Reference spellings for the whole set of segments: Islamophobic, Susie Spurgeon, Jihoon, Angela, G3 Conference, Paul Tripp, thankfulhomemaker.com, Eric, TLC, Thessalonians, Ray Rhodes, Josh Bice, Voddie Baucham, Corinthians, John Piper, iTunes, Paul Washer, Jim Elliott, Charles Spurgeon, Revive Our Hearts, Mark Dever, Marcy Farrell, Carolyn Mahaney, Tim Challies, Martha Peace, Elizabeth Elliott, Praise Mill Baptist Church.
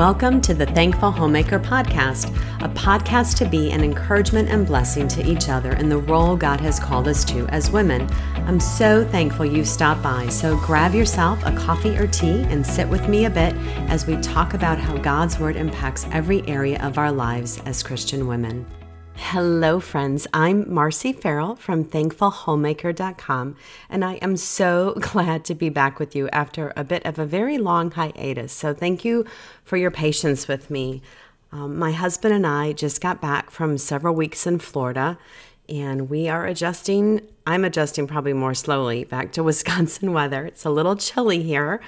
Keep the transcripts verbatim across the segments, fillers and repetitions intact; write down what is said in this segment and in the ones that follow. Welcome to the Thankful Homemaker Podcast, a podcast to be an encouragement and blessing to each other in the role God has called us to as women. I'm so thankful you stopped by, so grab yourself a coffee or tea and sit with me a bit as we talk about how God's Word impacts every area of our lives as Christian women. Hello, friends. I'm Marcy Farrell from thankful homemaker dot com, and I am so glad to be back with you after a bit of a very long hiatus. So thank you for your patience with me. Um, my husband and I just got back from several weeks in Florida, and we are adjusting. I'm adjusting probably more slowly back to Wisconsin weather. It's a little chilly here,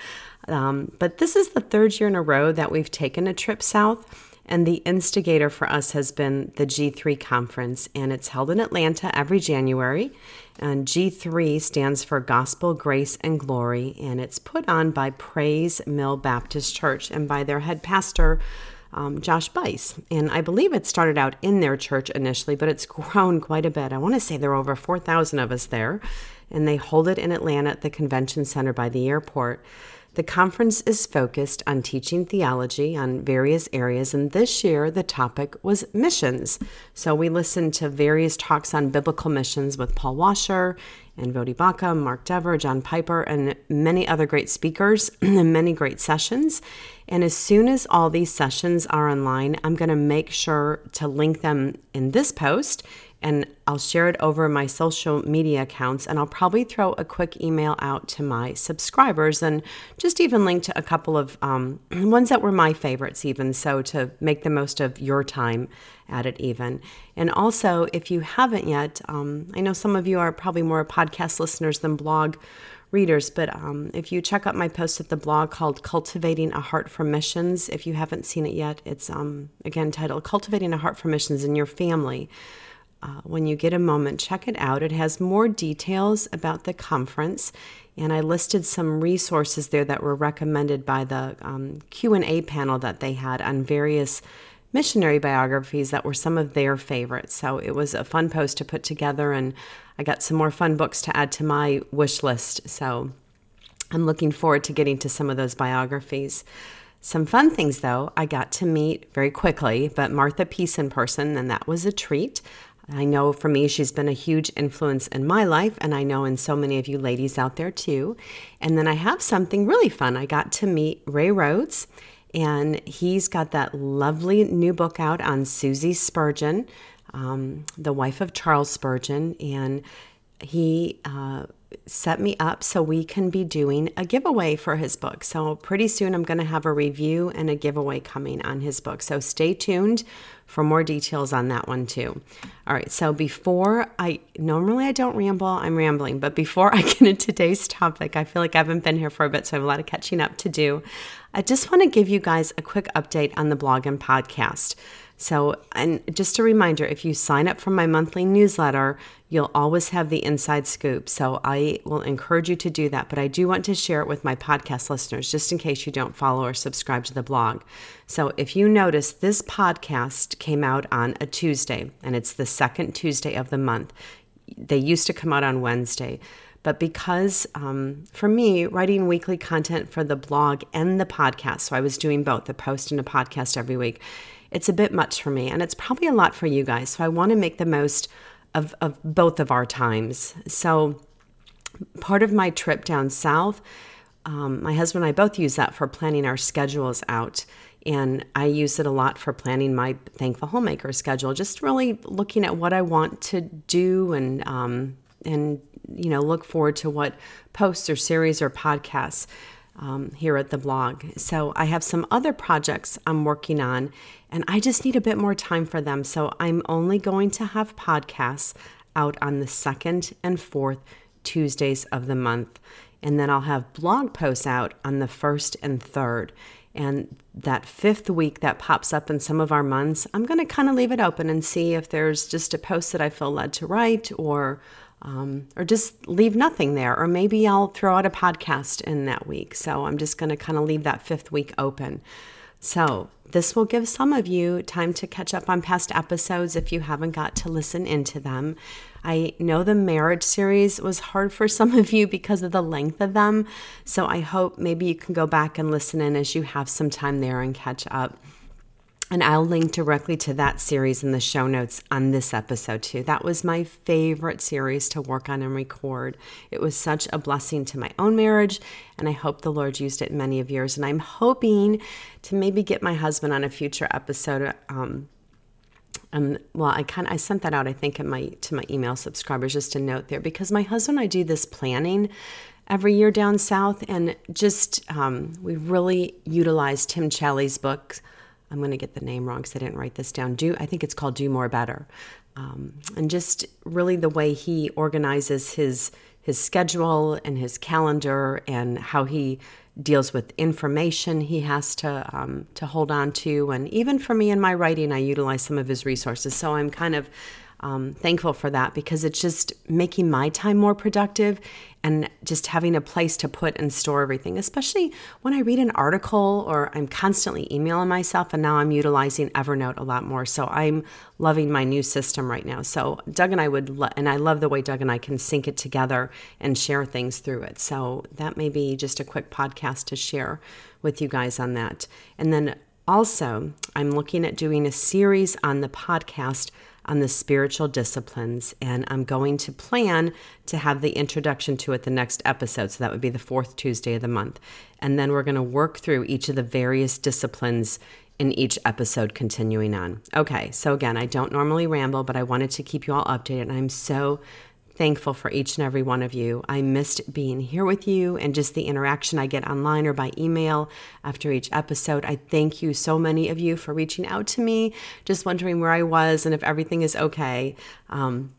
um, but this is the third year in a row that we've taken a trip south. And the instigator for us has been the G three Conference, and it's held in Atlanta every January. And G three stands for Gospel, Grace, and Glory, and it's put on by Praise Mill Baptist Church and by their head pastor, um, Josh Bice. And I believe it started out in their church initially, but it's grown quite a bit. I want to say there are over four thousand of us there, and they hold it in Atlanta at the Convention Center by the airport. The conference is focused on teaching theology on various areas, and this year the topic was missions. So we listened to various talks on biblical missions with Paul Washer and Voddie Baucham, Mark Dever, John Piper, and many other great speakers and many great sessions. And as soon as all these sessions are online, I'm going to make sure to link them in this post, and I'll share it over my social media accounts, and I'll probably throw a quick email out to my subscribers and just even link to a couple of um, ones that were my favorites even, so to make the most of your time at it even. And also, if you haven't yet, um, I know some of you are probably more podcast listeners than blog readers, but um, if you check out my post at the blog called Cultivating a Heart for Missions, if you haven't seen it yet, it's um, again titled Cultivating a Heart for Missions in Your Family. Uh, when you get a moment, check it out. It has more details about the conference, and I listed some resources there that were recommended by the um, Q and A panel that they had on various missionary biographies that were some of their favorites. So it was a fun post to put together, and I got some more fun books to add to my wish list. So I'm looking forward to getting to some of those biographies. Some fun things, though, I got to meet very quickly, but Martha Peace in person, and that was a treat. I know for me, she's been a huge influence in my life, and I know in so many of you ladies out there too. And then I have something really fun. I got to meet Ray Rhodes, and he's got that lovely new book out on Susie Spurgeon, um, the wife of Charles Spurgeon, and he uh, set me up so we can be doing a giveaway for his book. So pretty soon I'm going to have a review and a giveaway coming on his book. So stay tuned for more details on that one too. All right, so before I, normally I don't ramble, I'm rambling, but before I get into today's topic, I feel like I haven't been here for a bit, so I have a lot of catching up to do. I just want to give you guys a quick update on the blog and podcast. So, and just a reminder, if you sign up for my monthly newsletter, you'll always have the inside scoop. So I will encourage you to do that, but I do want to share it with my podcast listeners, just in case you don't follow or subscribe to the blog. So if you notice, this podcast came out on a Tuesday, and it's the second Tuesday of the month. They used to come out on Wednesday. But because, um, for me, writing weekly content for the blog and the podcast, so I was doing both, the post and the podcast every week, it's a bit much for me, and it's probably a lot for you guys, so I want to make the most of, of both of our times. So part of my trip down south, um, my husband and I both use that for planning our schedules out, and I use it a lot for planning my Thankful Homemaker schedule, just really looking at what I want to do and, um, and you know, look forward to what posts or series or podcasts Um, here at the blog. So I have some other projects I'm working on, and I just need a bit more time for them. So I'm only going to have podcasts out on the second and fourth Tuesdays of the month. And then I'll have blog posts out on the first and third. And that fifth week that pops up in some of our months, I'm going to kind of leave it open and see if there's just a post that I feel led to write, or Um, or just leave nothing there, or maybe I'll throw out a podcast in that week. So I'm just going to kind of leave that fifth week open. So this will give some of you time to catch up on past episodes if you haven't got to listen into them. I know the marriage series was hard for some of you because of the length of them, so I hope maybe you can go back and listen in as you have some time there and catch up. And I'll link directly to that series in the show notes on this episode too. That was my favorite series to work on and record. It was such a blessing to my own marriage, and I hope the Lord used it in many of yours. And I'm hoping to maybe get my husband on a future episode. Um, um, well, I kind I sent that out, I think, in my to my email subscribers, just a note there, because my husband and I do this planning every year down south, and just um, we really utilized Tim Challies' books. I'm going to get the name wrong because I didn't write this down. Do I think it's called Do More Better. Um, and just really the way he organizes his his schedule and his calendar and how he deals with information he has to um, to hold on to. And even for me in my writing, I utilize some of his resources. So I'm kind of um, thankful for that, because it's just making my time more productive and just having a place to put and store everything, especially when I read an article or I'm constantly emailing myself, and now I'm utilizing Evernote a lot more. So I'm loving my new system right now. So Doug and I would, lo- and I love the way Doug and I can sync it together and share things through it. So that may be just a quick podcast to share with you guys on that. And then also, I'm looking at doing a series on the podcast on the spiritual disciplines, and I'm going to plan to have the introduction to it the next episode, so that would be the fourth Tuesday of the month, and then we're going to work through each of the various disciplines in each episode continuing on. Okay, so again, I don't normally ramble, but I wanted to keep you all updated, and I'm so thankful for each and every one of you. I missed being here with you and just the interaction I get online or by email after each episode. I thank you, so many of you, for reaching out to me, just wondering where I was and if everything is okay. Um,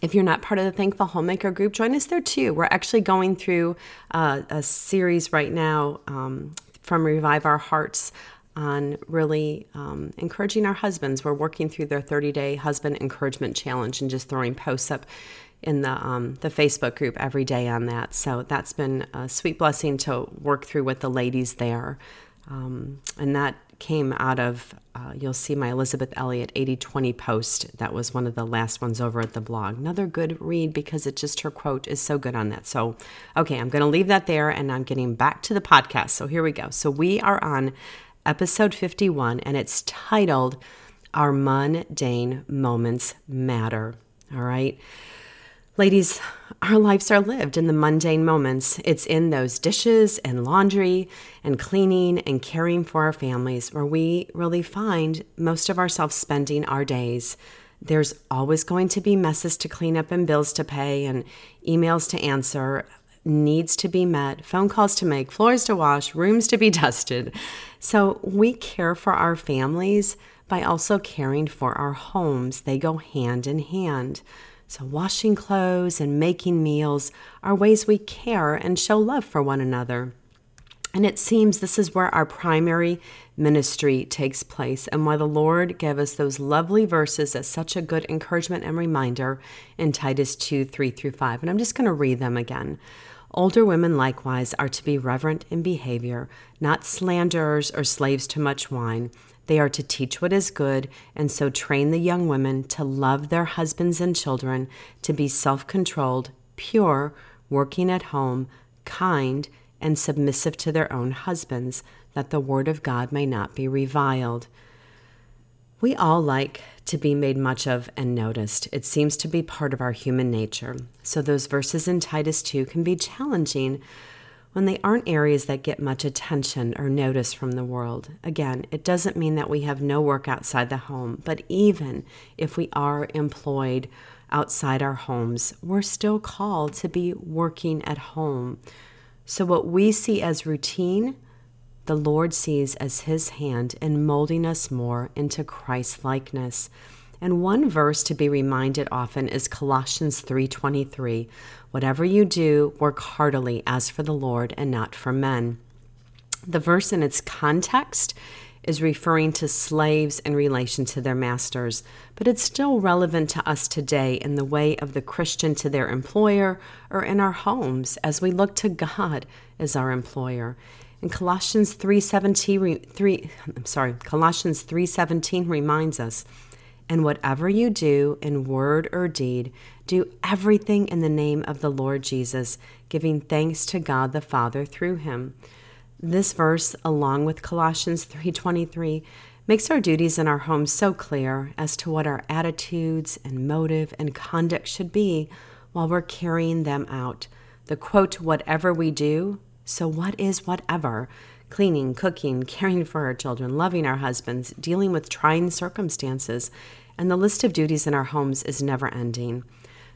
If you're not part of the Thankful Homemaker group, join us there too. We're actually going through uh, a series right now um, from Revive Our Hearts on really um, encouraging our husbands. We're working through their thirty-day husband encouragement challenge and just throwing posts up in the um, the Facebook group every day on that. So that's been a sweet blessing to work through with the ladies there. Um, and that came out of, uh, you'll see my Elizabeth Elliott eighty twenty post. That was one of the last ones over at the blog. Another good read, because it just, her quote is so good on that. So, okay, I'm going to leave that there, and I'm getting back to the podcast. So here we go. So we are on episode fifty-one, and it's titled, Our Mundane Moments Matter. All right. Ladies, our lives are lived in the mundane moments. It's in those dishes and laundry and cleaning and caring for our families where we really find most of ourselves spending our days. There's always going to be messes to clean up and bills to pay and emails to answer, needs to be met, phone calls to make, floors to wash, rooms to be dusted. So we care for our families by also caring for our homes. They go hand in hand. So washing clothes and making meals are ways we care and show love for one another. And it seems this is where our primary ministry takes place, and why the Lord gave us those lovely verses as such a good encouragement and reminder in Titus two, three through five. And I'm just going to read them again. Older women likewise are to be reverent in behavior, not slanderers or slaves to much wine. They are to teach what is good, and so train the young women to love their husbands and children, to be self-controlled, pure, working at home, kind, and submissive to their own husbands, that the word of God may not be reviled. We all like to be made much of and noticed. It seems to be part of our human nature. So those verses in Titus two can be challenging when they aren't areas that get much attention or notice from the world. Again, it doesn't mean that we have no work outside the home, but even if we are employed outside our homes, we're still called to be working at home. So what we see as routine, the Lord sees as his hand in molding us more into Christ-likeness. And one verse to be reminded often is Colossians three twenty-three. Whatever you do, work heartily as for the Lord and not for men. The verse in its context is referring to slaves in relation to their masters, but it's still relevant to us today in the way of the Christian to their employer or in our homes as we look to God as our employer. And Colossians three seventeen, re, three, I'm sorry, Colossians three seventeen reminds us, And whatever you do in word or deed, do everything in the name of the Lord Jesus, giving thanks to God the Father through him. This verse, along with Colossians three twenty-three, makes our duties in our homes so clear as to what our attitudes and motive and conduct should be while we're carrying them out. The quote, whatever we do, so what is whatever? Cleaning, cooking, caring for our children, loving our husbands, dealing with trying circumstances, and the list of duties in our homes is never ending.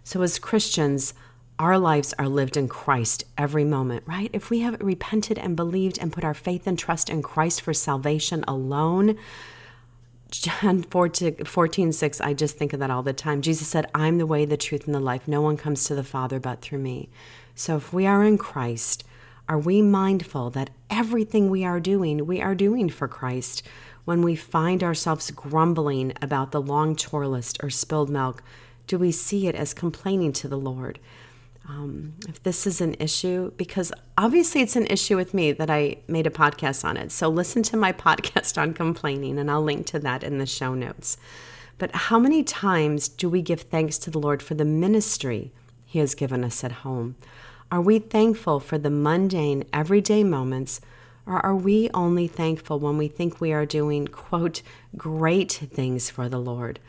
So as Christians, our lives are lived in Christ every moment, right? If we have repented and believed and put our faith and trust in Christ for salvation alone, John fourteen six, I just think of that all the time. Jesus said, I'm the way, the truth, and the life. No one comes to the Father but through me. So if we are in Christ, are we mindful that everything we are doing, we are doing for Christ? When we find ourselves grumbling about the long chore list or spilled milk, do we see it as complaining to the Lord? Um, if this is an issue, because obviously it's an issue with me that I made a podcast on it. So listen to my podcast on complaining, and I'll link to that in the show notes. But how many times do we give thanks to the Lord for the ministry he has given us at home? Are we thankful for the mundane, everyday moments, or are we only thankful when we think we are doing, quote, great things for the Lord?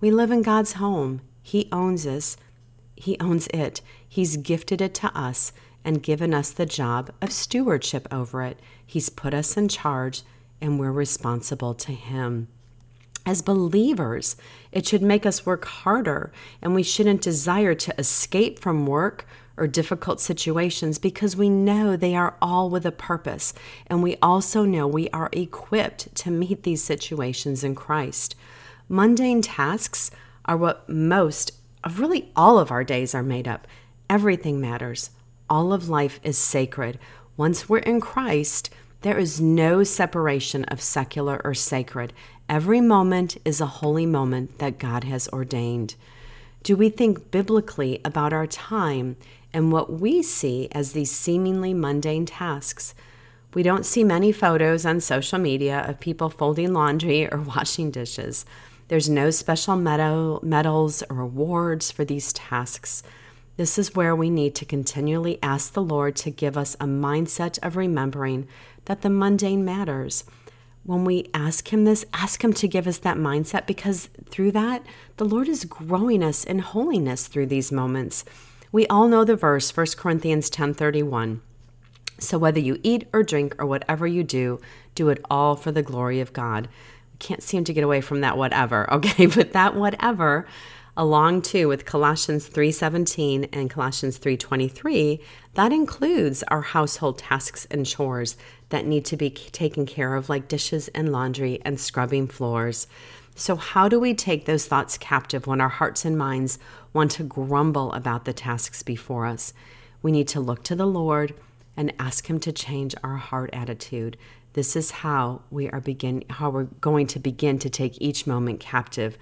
We live in God's home. He owns us. He owns it. He's gifted it to us and given us the job of stewardship over it. He's put us in charge, and we're responsible to him. As believers, it should make us work harder, and we shouldn't desire to escape from work or difficult situations because we know they are all with a purpose, and we also know we are equipped to meet these situations in Christ. Mundane tasks are what most of really all of our days are made up. Everything matters. All of life is sacred. Once we're in Christ, there is no separation of secular or sacred. Every moment is a holy moment that God has ordained. Do we think biblically about our time and what we see as these seemingly mundane tasks? We don't see many photos on social media of people folding laundry or washing dishes. There's no special medal, medals or awards for these tasks. This is where we need to continually ask the Lord to give us a mindset of remembering that the mundane matters. When we ask him this, ask him to give us that mindset, because through that, the Lord is growing us in holiness through these moments. We all know the verse, First Corinthians ten thirty-one. So whether you eat or drink or whatever you do, do it all for the glory of God. Can't seem to get away from that whatever, okay? But that whatever, along too with Colossians three seventeen and Colossians three twenty-three, that includes our household tasks and chores that need to be taken care of, like dishes and laundry and scrubbing floors. So how do we take those thoughts captive when our hearts and minds want to grumble about the tasks before us? We need to look to the Lord and ask him to change our heart attitude. This is how we are begin how we're going to begin to take each moment captive.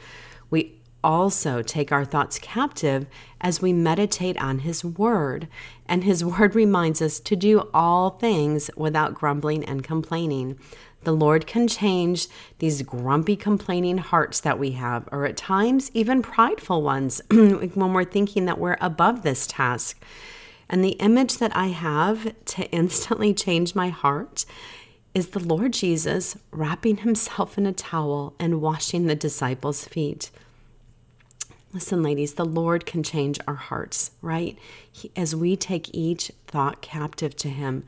We also take our thoughts captive as we meditate on his word, and his word reminds us to do all things without grumbling and complaining. The Lord can change these grumpy, complaining hearts that we have, or at times even prideful ones when we're thinking that we're above this task. And the image that I have to instantly change my heart is the Lord Jesus wrapping himself in a towel and washing the disciples' feet. Listen, ladies, the Lord can change our hearts, right? He, as we take each thought captive to him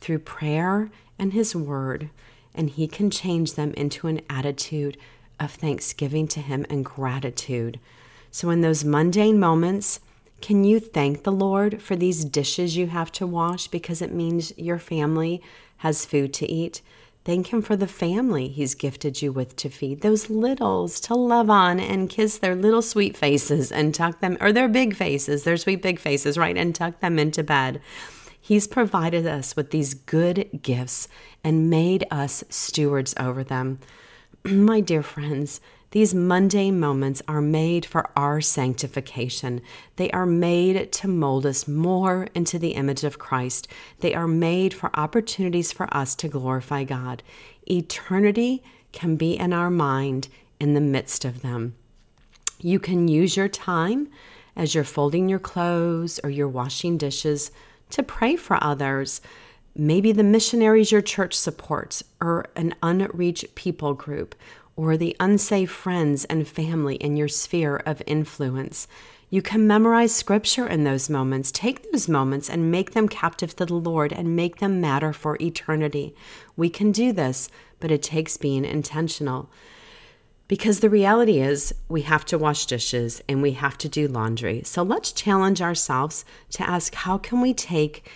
through prayer and his word, and he can change them into an attitude of thanksgiving to him and gratitude. So in those mundane moments, can you thank the Lord for these dishes you have to wash because it means your family has food to eat? Thank him for the family he's gifted you with to feed, those littles to love on and kiss their little sweet faces and tuck them, or their big faces, their sweet big faces, right, and tuck them into bed. He's provided us with these good gifts and made us stewards over them. My dear friends, these mundane moments are made for our sanctification. They are made to mold us more into the image of Christ. They are made for opportunities for us to glorify God. Eternity can be in our mind in the midst of them. You can use your time as you're folding your clothes or you're washing dishes to pray for others, maybe the missionaries your church supports, or an unreached people group, or the unsaved friends and family in your sphere of influence. You can memorize scripture in those moments. Take those moments and make them captive to the Lord and make them matter for eternity. We can do this, but it takes being intentional. Because the reality is we have to wash dishes and we have to do laundry. So let's challenge ourselves to ask, how can we take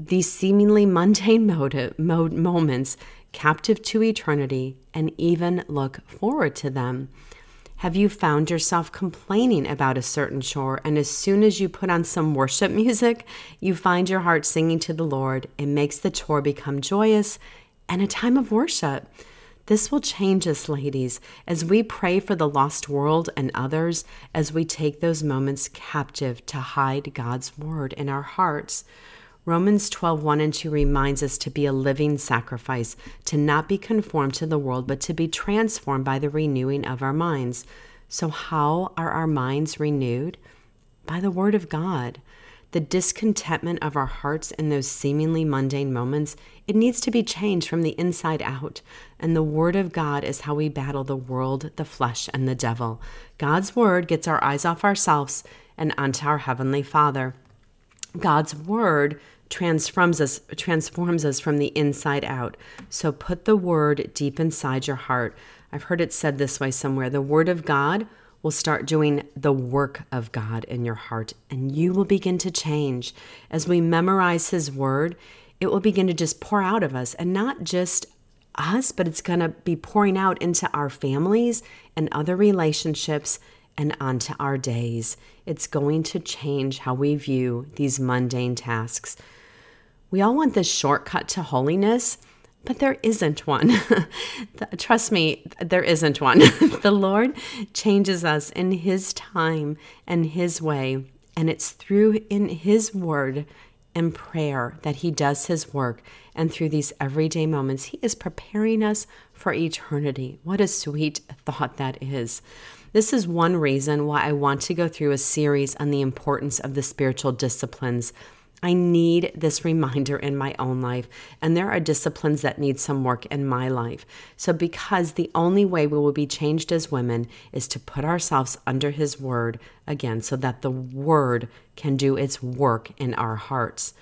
these seemingly mundane motive, mo- moments captive to eternity and even look forward to them? Have you found yourself complaining about a certain chore, and as soon as you put on some worship music, you find your heart singing to the Lord? It makes the chore become joyous and a time of worship. This will change us, ladies, as we pray for the lost world and others, as we take those moments captive to hide God's word in our hearts. Romans twelve, one and two reminds us to be a living sacrifice, to not be conformed to the world, but to be transformed by the renewing of our minds. So how are our minds renewed? By the Word of God. The discontentment of our hearts in those seemingly mundane moments, it needs to be changed from the inside out. And the Word of God is how we battle the world, the flesh, and the devil. God's Word gets our eyes off ourselves and onto our Heavenly Father. God's Word transforms us transforms us from the inside out. So put the Word deep inside your heart. I've heard it said this way somewhere: the Word of God will start doing the work of God in your heart, and you will begin to change. As we memorize His Word, it will begin to just pour out of us, and not just us, but it's going to be pouring out into our families and other relationships and onto our days. It's going to change how we view these mundane tasks. We all want this shortcut to holiness, but there isn't one. Trust me, there isn't one. The Lord changes us in His time and His way, and it's through in His Word and prayer that He does His work. And through these everyday moments, He is preparing us for eternity. What a sweet thought that is. This is one reason why I want to go through a series on the importance of the spiritual disciplines. I need this reminder in my own life, and there are disciplines that need some work in my life. So because the only way we will be changed as women is to put ourselves under His Word again, so that the Word can do its work in our hearts.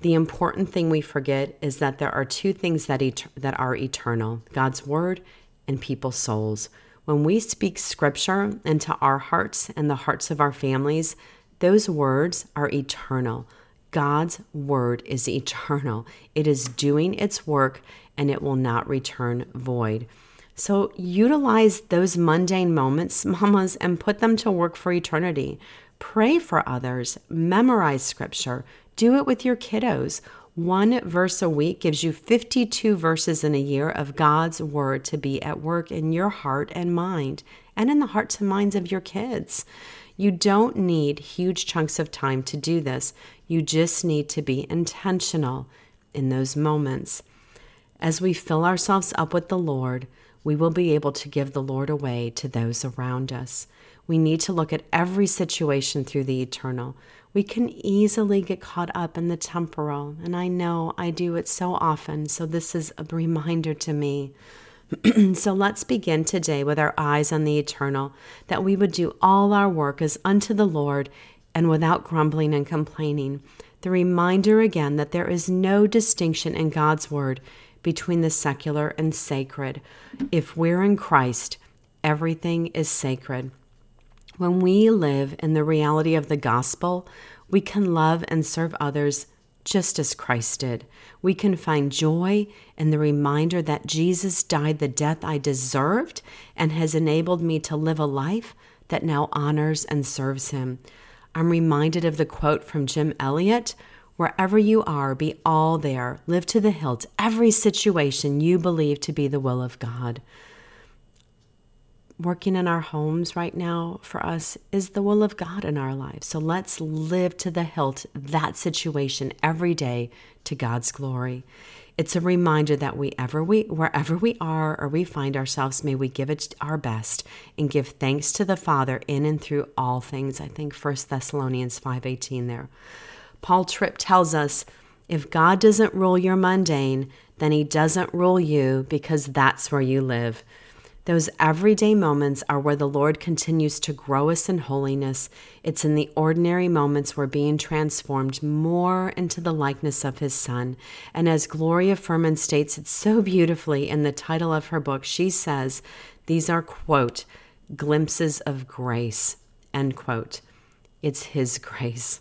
The important thing we forget is that there are two things that et- that are eternal: God's Word and people's souls. When we speak scripture into our hearts and the hearts of our families, those words are eternal. God's Word is eternal. It is doing its work, and it will not return void. So utilize those mundane moments, mamas, and put them to work for eternity. Pray for others. Memorize scripture. Do it with your kiddos. One verse a week gives you fifty-two verses in a year of God's Word to be at work in your heart and mind, and in the hearts and minds of your kids. You don't need huge chunks of time to do this. You just need to be intentional in those moments. As we fill ourselves up with the Lord, we will be able to give the Lord away to those around us. We need to look at every situation through the eternal. We can easily get caught up in the temporal, and I know I do it so often, so this is a reminder to me. So let's begin today with our eyes on the eternal, that we would do all our work as unto the Lord and without grumbling and complaining. The reminder again that there is no distinction in God's Word between the secular and sacred. If we're in Christ, everything is sacred. When we live in the reality of the gospel, we can love and serve others just as Christ did. We can find joy in the reminder that Jesus died the death I deserved and has enabled me to live a life that now honors and serves Him. I'm reminded of the quote from Jim Elliott: "Wherever you are, be all there. Live to the hilt every situation you believe to be the will of God." working in our homes right now for us is the will of God in our lives. So let's live to the hilt that situation every day to God's glory. It's a reminder that we ever we wherever we are or we find ourselves, may we give it our best and give thanks to the Father in and through all things. I think First Thessalonians five eighteen there. Paul Tripp tells us, if God doesn't rule your mundane, then he doesn't rule you, because that's where you live. Those everyday moments are where the Lord continues to grow us in holiness. It's in the ordinary moments we're being transformed more into the likeness of his Son. And as Gloria Furman states it so beautifully in the title of her book, she says, these are, quote, glimpses of grace, end quote. It's his grace.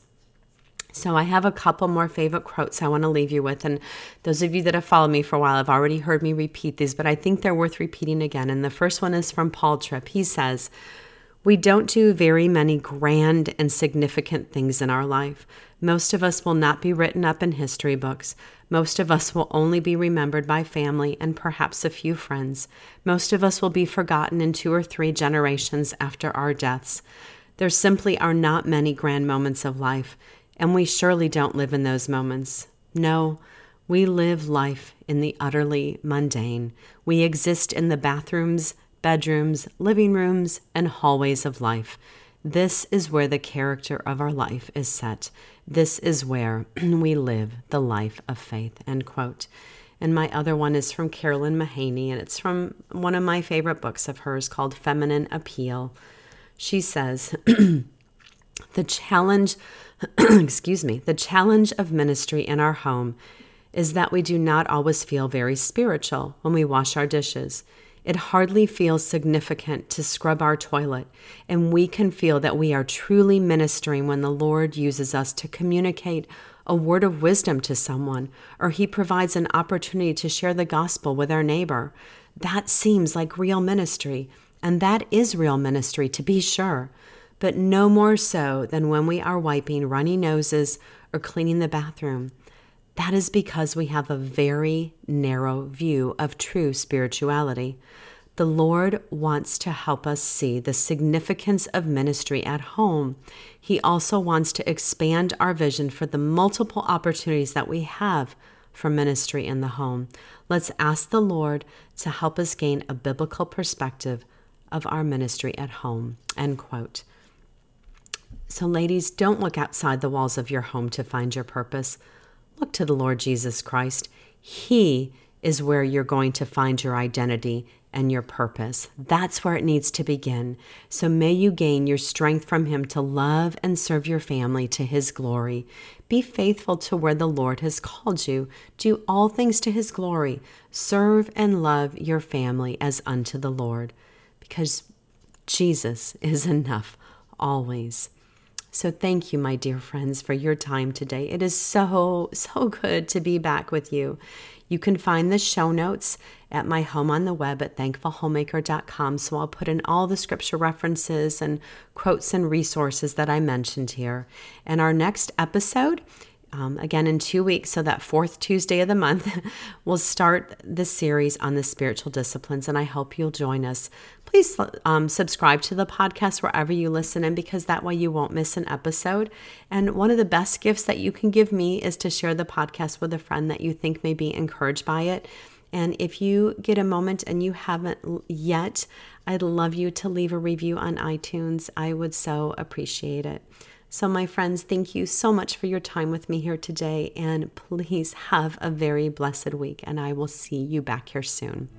So I have a couple more favorite quotes I want to leave you with. And those of you that have followed me for a while have already heard me repeat these, but I think they're worth repeating again. And the first one is from Paul Tripp. He says, we don't do very many grand and significant things in our life. Most of us will not be written up in history books. Most of us will only be remembered by family and perhaps a few friends. Most of us will be forgotten in two or three generations after our deaths. There simply are not many grand moments of life. And we surely don't live in those moments. No, we live life in the utterly mundane. We exist in the bathrooms, bedrooms, living rooms, and hallways of life. This is where the character of our life is set. This is where we live the life of faith, end quote. And my other one is from Carolyn Mahaney, and it's from one of my favorite books of hers called Feminine Appeal. She says, the challenge excuse me, the challenge of ministry in our home is that we do not always feel very spiritual when we wash our dishes. It hardly feels significant to scrub our toilet, and we can feel that we are truly ministering when the Lord uses us to communicate a word of wisdom to someone, or he provides an opportunity to share the gospel with our neighbor. That seems like real ministry, and that is real ministry, to be sure. But no more so than when we are wiping runny noses or cleaning the bathroom. That is because we have a very narrow view of true spirituality. The Lord wants to help us see the significance of ministry at home. He also wants to expand our vision for the multiple opportunities that we have for ministry in the home. Let's ask the Lord to help us gain a biblical perspective of our ministry at home, end quote. So ladies, don't look outside the walls of your home to find your purpose. Look to the Lord Jesus Christ. He is where you're going to find your identity and your purpose. That's where it needs to begin. So may you gain your strength from him to love and serve your family to his glory. Be faithful to where the Lord has called you. Do all things to his glory. Serve and love your family as unto the Lord, because Jesus is enough always. So thank you, my dear friends, for your time today. It is so, so good to be back with you. You can find the show notes at my home on the web at thankful homemaker dot com. So I'll put in all the scripture references and quotes and resources that I mentioned here. And our next episode, um, again in two weeks, so that fourth Tuesday of the month, we'll start the series on the spiritual disciplines, and I hope you'll join us. Please um, subscribe to the podcast wherever you listen in, because that way you won't miss an episode. And one of the best gifts that you can give me is to share the podcast with a friend that you think may be encouraged by it. And if you get a moment and you haven't yet, I'd love you to leave a review on iTunes. I would so appreciate it. So my friends, thank you so much for your time with me here today. And please have a very blessed week. And I will see you back here soon.